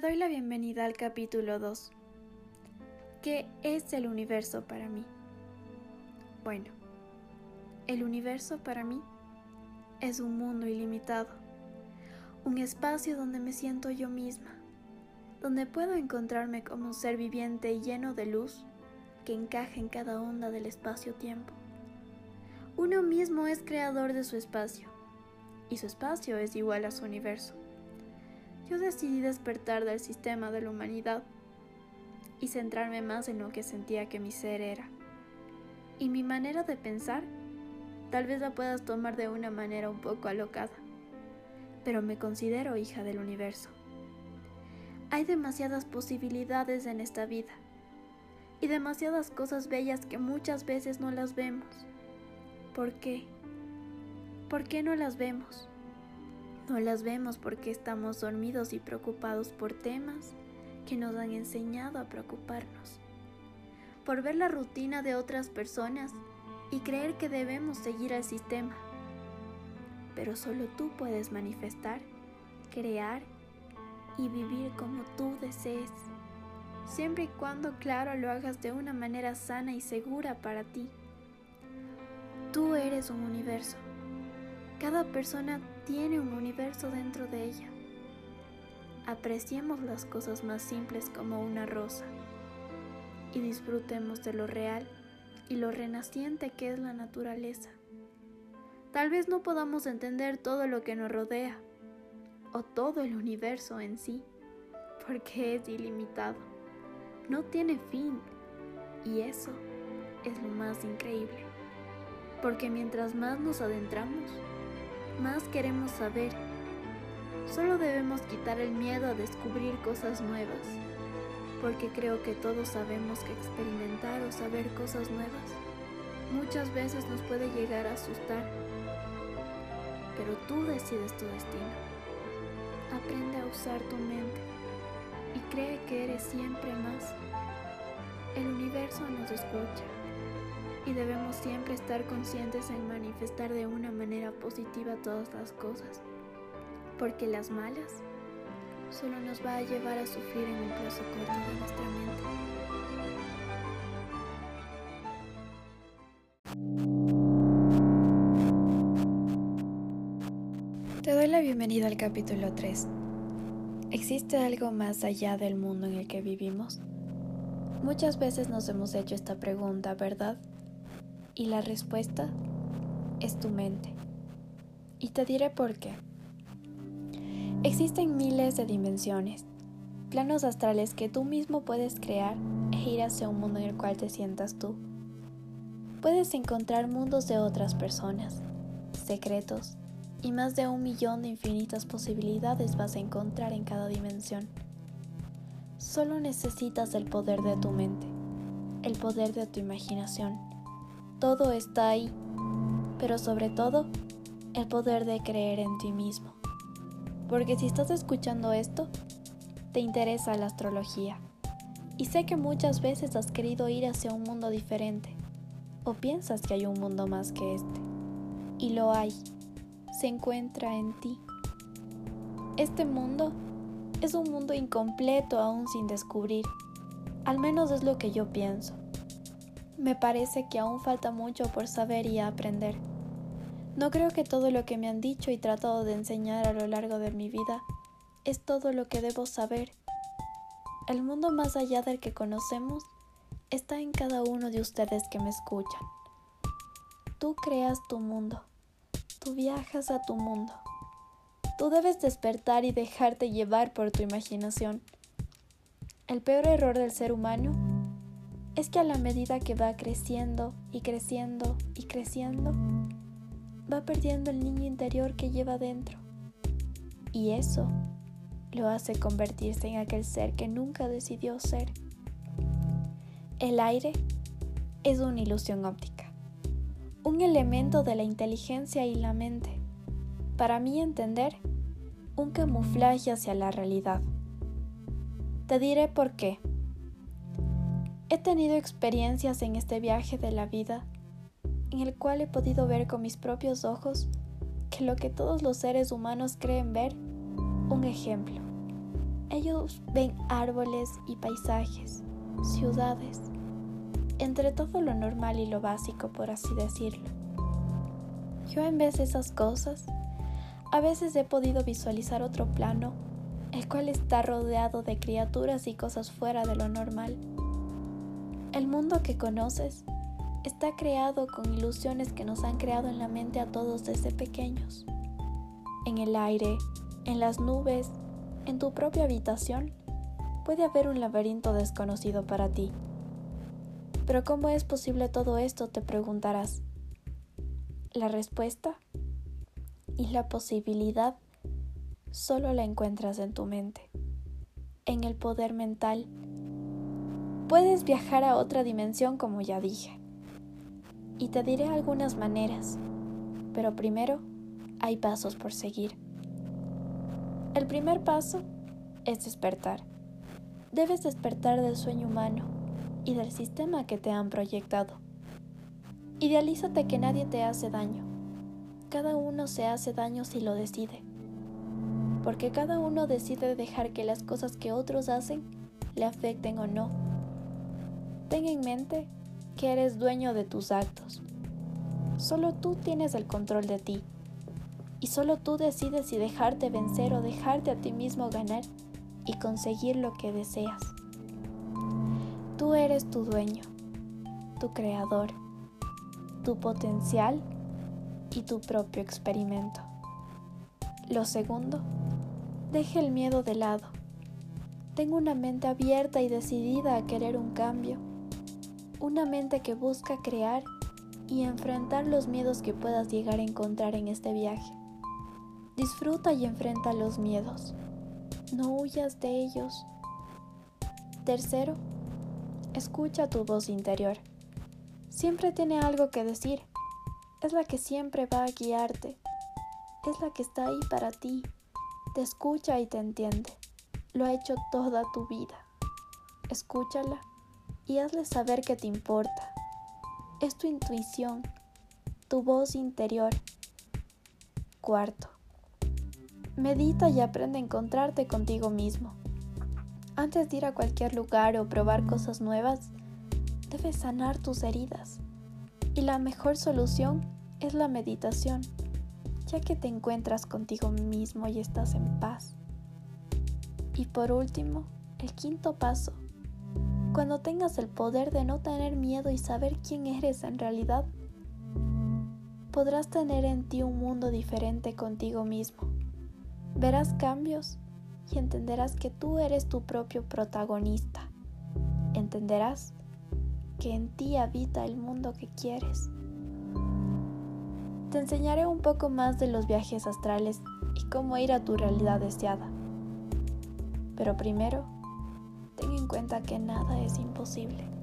Te doy la bienvenida al capítulo 2. ¿Qué es el universo para mí? Bueno, el universo para mí es un mundo ilimitado, un espacio donde me siento yo misma, donde puedo encontrarme como un ser viviente y lleno de luz que encaja en cada onda del espacio-tiempo. Uno mismo es creador de su espacio, y su espacio es igual a su universo. Yo decidí despertar del sistema de la humanidad y centrarme más en lo que sentía que mi ser era. Y mi manera de pensar, tal vez la puedas tomar de una manera un poco alocada, pero me considero hija del universo. Hay demasiadas posibilidades en esta vida y demasiadas cosas bellas que muchas veces no las vemos. ¿Por qué? ¿Por qué no las vemos? No las vemos porque estamos dormidos y preocupados por temas que nos han enseñado a preocuparnos, por ver la rutina de otras personas y creer que debemos seguir al sistema. Pero solo tú puedes manifestar, crear y vivir como tú desees, siempre y cuando, claro, lo hagas de una manera sana y segura para ti. Tú eres un universo. Cada persona tiene un universo dentro de ella. Apreciemos las cosas más simples como una rosa y disfrutemos de lo real y lo renaciente que es la naturaleza. Tal vez no podamos entender todo lo que nos rodea o todo el universo en sí, porque es ilimitado, no tiene fin, y eso es lo más increíble, porque mientras más nos adentramos, más queremos saber. Solo debemos quitar el miedo a descubrir cosas nuevas, porque creo que todos sabemos que experimentar o saber cosas nuevas muchas veces nos puede llegar a asustar, pero tú decides tu destino. Aprende a usar tu mente y cree que eres siempre más. El universo nos escucha y debemos siempre estar conscientes en manifestar de una manera positiva todas las cosas, porque las malas solo nos va a llevar a sufrir en un plazo corto de nuestra mente. Te doy la bienvenida al capítulo 3. ¿Existe algo más allá del mundo en el que vivimos? Muchas veces nos hemos hecho esta pregunta, ¿verdad? Y la respuesta es tu mente. Y te diré por qué. Existen miles de dimensiones, planos astrales que tú mismo puedes crear e ir hacia un mundo en el cual te sientas tú. Puedes encontrar mundos de otras personas, secretos, y más de 1 millón de infinitas posibilidades vas a encontrar en cada dimensión. Solo necesitas el poder de tu mente, el poder de tu imaginación. Todo está ahí, pero sobre todo, el poder de creer en ti mismo. Porque si estás escuchando esto, te interesa la astrología. Y sé que muchas veces has querido ir hacia un mundo diferente, o piensas que hay un mundo más que este. Y lo hay, se encuentra en ti. Este mundo es un mundo incompleto aún sin descubrir, al menos es lo que yo pienso. Me parece que aún falta mucho por saber y aprender. No creo que todo lo que me han dicho y tratado de enseñar a lo largo de mi vida es todo lo que debo saber. El mundo más allá del que conocemos está en cada uno de ustedes que me escuchan. Tú creas tu mundo. Tú viajas a tu mundo. Tú debes despertar y dejarte llevar por tu imaginación. El peor error del ser humano es que a la medida que va creciendo y creciendo y creciendo, va perdiendo el niño interior que lleva dentro. Y eso lo hace convertirse en aquel ser que nunca decidió ser. El aire es una ilusión óptica, un elemento de la inteligencia y la mente. Para mí entender, un camuflaje hacia la realidad. Te diré por qué. He tenido experiencias en este viaje de la vida en el cual he podido ver con mis propios ojos que lo que todos los seres humanos creen ver, un ejemplo, Ellos ven árboles y paisajes, ciudades, entre todo lo normal y lo básico, por así decirlo. Yo, en vez de esas cosas, a veces he podido visualizar otro plano, el cual está rodeado de criaturas y cosas fuera de lo normal. El mundo que conoces está creado con ilusiones que nos han creado en la mente a todos desde pequeños. En el aire, en las nubes, en tu propia habitación, puede haber un laberinto desconocido para ti. Pero ¿cómo es posible todo esto?, te preguntarás. La respuesta y la posibilidad solo la encuentras en tu mente, en el poder mental. Puedes viajar a otra dimensión, como ya dije, y te diré algunas maneras, pero primero hay pasos por seguir. El primer paso es despertar. Debes despertar del sueño humano y del sistema que te han proyectado. Idealízate que nadie te hace daño. Cada uno se hace daño si lo decide, porque cada uno decide dejar que las cosas que otros hacen le afecten o no. Ten en mente que eres dueño de tus actos. Solo tú tienes el control de ti. Y solo tú decides si dejarte vencer o dejarte a ti mismo ganar y conseguir lo que deseas. Tú eres tu dueño, tu creador, tu potencial y tu propio experimento. Lo segundo, deja el miedo de lado. Ten una mente abierta y decidida a querer un cambio. Una mente que busca crear y enfrentar los miedos que puedas llegar a encontrar en este viaje. Disfruta y enfrenta los miedos. No huyas de ellos. Tercero, escucha tu voz interior. Siempre tiene algo que decir. Es la que siempre va a guiarte. Es la que está ahí para ti. Te escucha y te entiende. Lo ha hecho toda tu vida. Escúchala y hazle saber que te importa. Es tu intuición, tu voz interior. Cuarto, medita y aprende a encontrarte contigo mismo. Antes de ir a cualquier lugar o probar cosas nuevas, debes sanar tus heridas. Y la mejor solución es la meditación, ya que te encuentras contigo mismo y estás en paz. Y por último, el quinto paso. Cuando tengas el poder de no tener miedo y saber quién eres en realidad, podrás tener en ti un mundo diferente contigo mismo. Verás cambios y entenderás que tú eres tu propio protagonista. Entenderás que en ti habita el mundo que quieres. Te enseñaré un poco más de los viajes astrales y cómo ir a tu realidad deseada. Pero primero, ten en cuenta que nada es imposible.